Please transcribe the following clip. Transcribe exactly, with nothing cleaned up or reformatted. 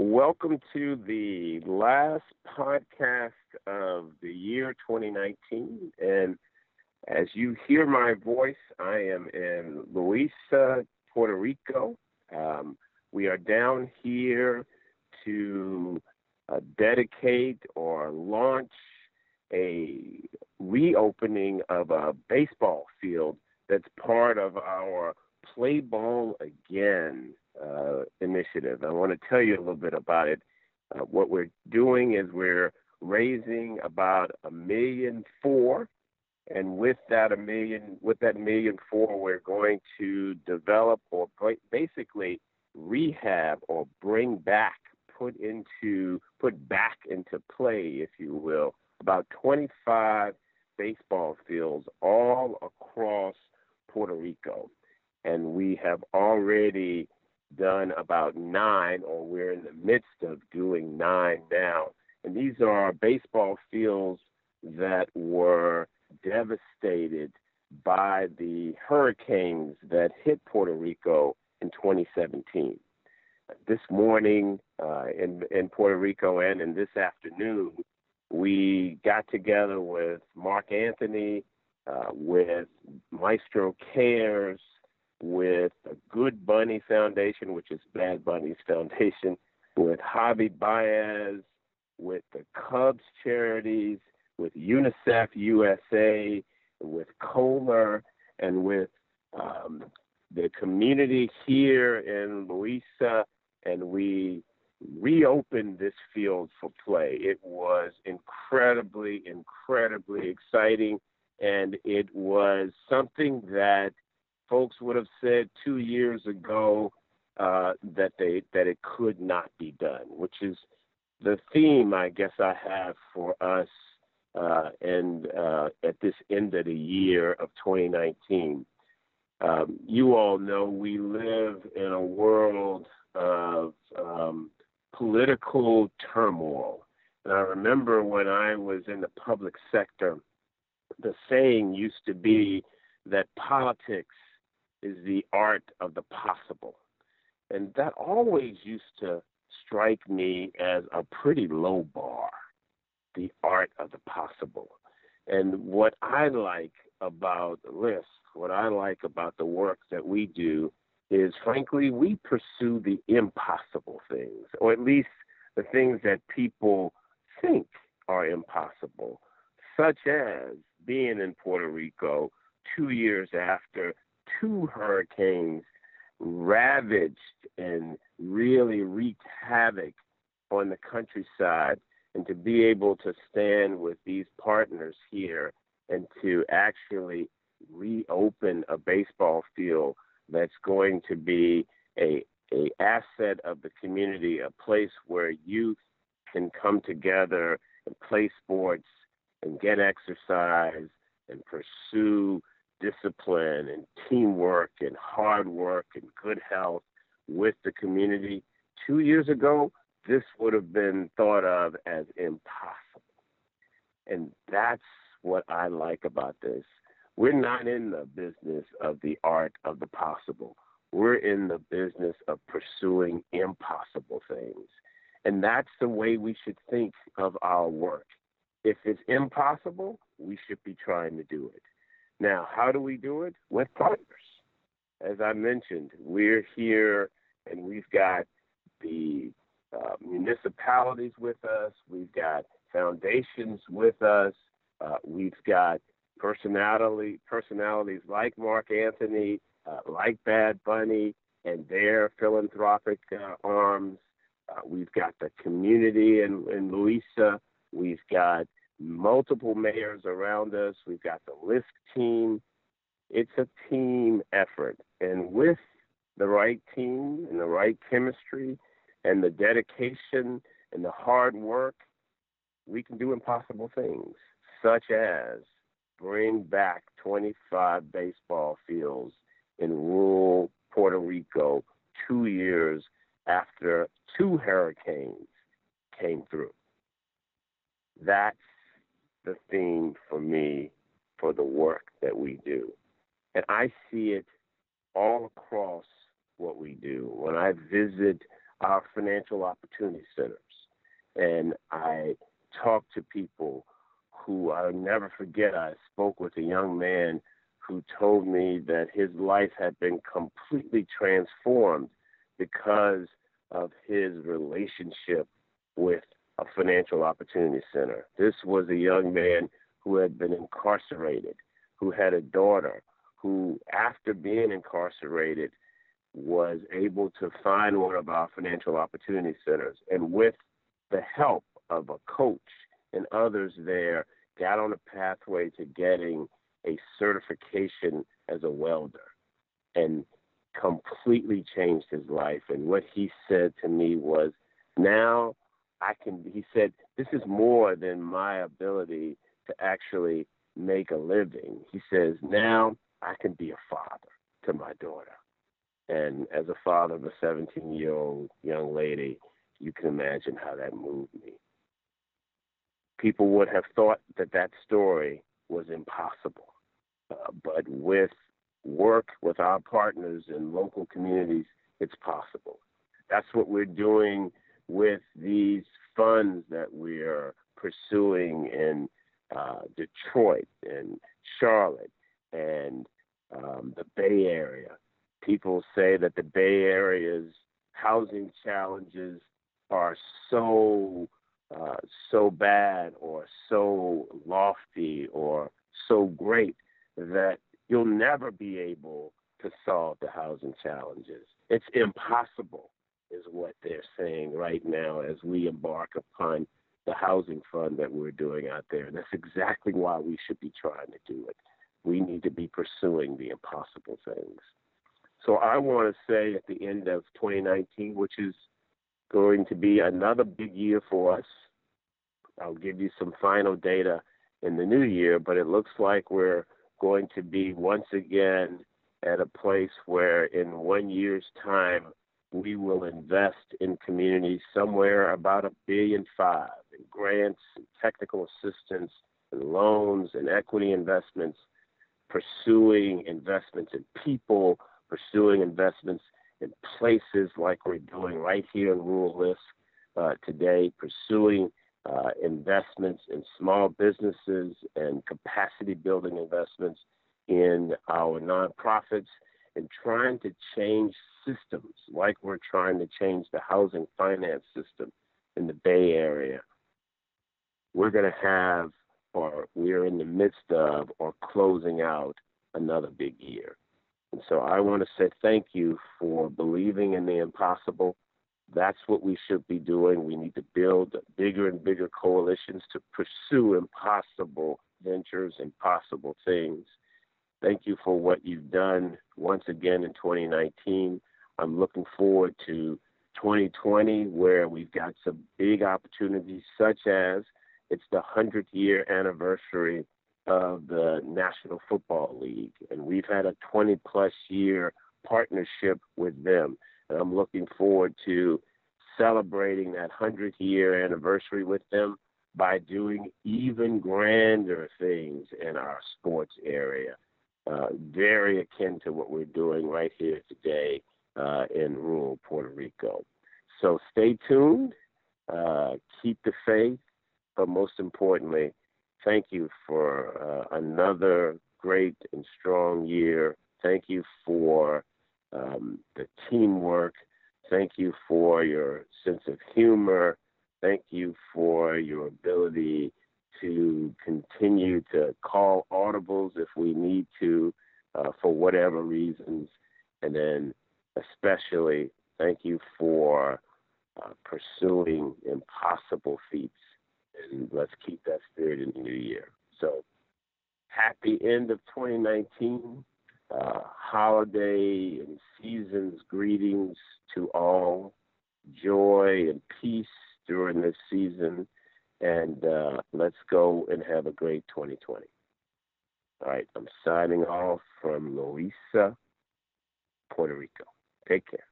Welcome to the last podcast of the year twenty nineteen, and as you hear my voice, I am in Loíza, Puerto Rico. Um, we are down here to uh, dedicate or launch a reopening of a baseball field that's part of our Play Ball Again Uh, initiative. I want to tell you a little bit about it. Uh, what we're doing is we're raising about a million four, and with that a million, with that million four, we're going to develop or basically rehab or bring back, put into, put back into play, if you will, about twenty-five baseball fields all across Puerto Rico, and we have already done about nine, or we're in the midst of doing nine now. And these are baseball fields that were devastated by the hurricanes that hit Puerto Rico in twenty seventeen. This morning uh, in, in Puerto Rico and in this afternoon, we got together with Mark Anthony, uh, with Maestro Cares, with the Good Bunny Foundation, which is Bad Bunny's foundation, with Javi Baez, with the Cubs Charities, with UNICEF U S A, with Comer, and with um, the community here in Loíza, and we reopened this field for play. It was incredibly, incredibly exciting, and it was something that folks would have said two years ago uh, that they that it could not be done, which is the theme I guess I have for us uh, and uh, at this end of the year of twenty nineteen. Um, you all know we live in a world of um, political turmoil, and I remember when I was in the public sector, the saying used to be that politics is the art of the possible. And that always used to strike me as a pretty low bar, the art of the possible. And what I like about LISC, what I like about the work that we do is, frankly, we pursue the impossible things, or at least the things that people think are impossible, such as being in Puerto Rico two years after two hurricanes ravaged and really wreaked havoc on the countryside, and to be able to stand with these partners here and to actually reopen a baseball field that's going to be a, a asset of the community, a place where youth can come together and play sports and get exercise and pursue discipline and teamwork and hard work and good health with the community. Two years ago, this would have been thought of as impossible. And that's what I like about this. We're not in the business of the art of the possible. We're in the business of pursuing impossible things. And that's the way we should think of our work. If it's impossible, we should be trying to do it. Now, how do we do it? With partners. As I mentioned, we're here and we've got the uh, municipalities with us. We've got foundations with us. Uh, we've got personality, personalities like Mark Anthony, uh, like Bad Bunny, and their philanthropic uh, arms. Uh, we've got the community in, in Loíza. We've got multiple mayors around us. We've got the LISC team. It's a team effort. And with the right team and the right chemistry and the dedication and the hard work, we can do impossible things, such as bring back twenty-five baseball fields in rural Puerto Rico two years after two hurricanes came through. That's the theme for me for the work that we do. And I see it all across what we do. When I visit our financial opportunity centers. And I talked to people who, I'll never forget, I spoke with a young man who told me that his life had been completely transformed because of his relationship with a financial opportunity center. This was a young man who had been incarcerated, who had a daughter, who after being incarcerated was able to find one of our financial opportunity centers, and with the help of a coach and others there, got on a pathway to getting a certification as a welder, and completely changed his life. And what he said to me was, now I can, he said, this is more than my ability to actually make a living. He says, now I can be a father to my daughter. And as a father of a seventeen-year-old young lady, you can imagine how that moved me. People would have thought that that story was impossible. Uh, but with work with our partners in local communities, it's possible. That's what we're doing with these funds that we're pursuing in uh, Detroit and Charlotte and um, the Bay Area. People say that the Bay Area's housing challenges are so Uh, so bad or so lofty or so great that you'll never be able to solve the housing challenges. It's impossible is what they're saying right now as we embark upon the housing fund that we're doing out there. And that's exactly why we should be trying to do it. We need to be pursuing the impossible things. So I want to say at the end of twenty nineteen, which is going to be another big year for us. I'll give you some final data in the new year, but it looks like we're going to be once again at a place where in one year's time, we will invest in communities somewhere about a billion five in grants, and technical assistance, and loans, and equity investments, pursuing investments in people, pursuing investments in places like we're doing right here in Rural LISC uh, today, pursuing uh, investments in small businesses and capacity building investments in our nonprofits, and trying to change systems like we're trying to change the housing finance system in the Bay Area. We're going to have, or we're in the midst of, or closing out another big year. And so I want to say thank you for believing in the impossible. That's what we should be doing. We need to build bigger and bigger coalitions to pursue impossible ventures, impossible things. Thank you for what you've done once again in twenty nineteen. I'm looking forward to twenty twenty, where we've got some big opportunities, such as it's the hundredth year anniversary of the National Football League, and we've had a twenty plus year partnership with them. And I'm looking forward to celebrating that hundredth year anniversary with them by doing even grander things in our sports area, uh, very akin to what we're doing right here today uh, in rural Puerto Rico. So stay tuned, uh, keep the faith, but most importantly, thank you for uh, another great and strong year. Thank you for um, the teamwork. Thank you for your sense of humor. Thank you for your ability to continue to call audibles if we need to uh, for whatever reasons. And then especially thank you for uh, pursuing impossible feats. And let's keep that spirit in the new year. So happy end of twenty nineteen. Uh, holiday and seasons greetings to all. Joy and peace during this season. And uh, let's go and have a great twenty twenty. All right, I'm signing off from Loíza, Puerto Rico. Take care.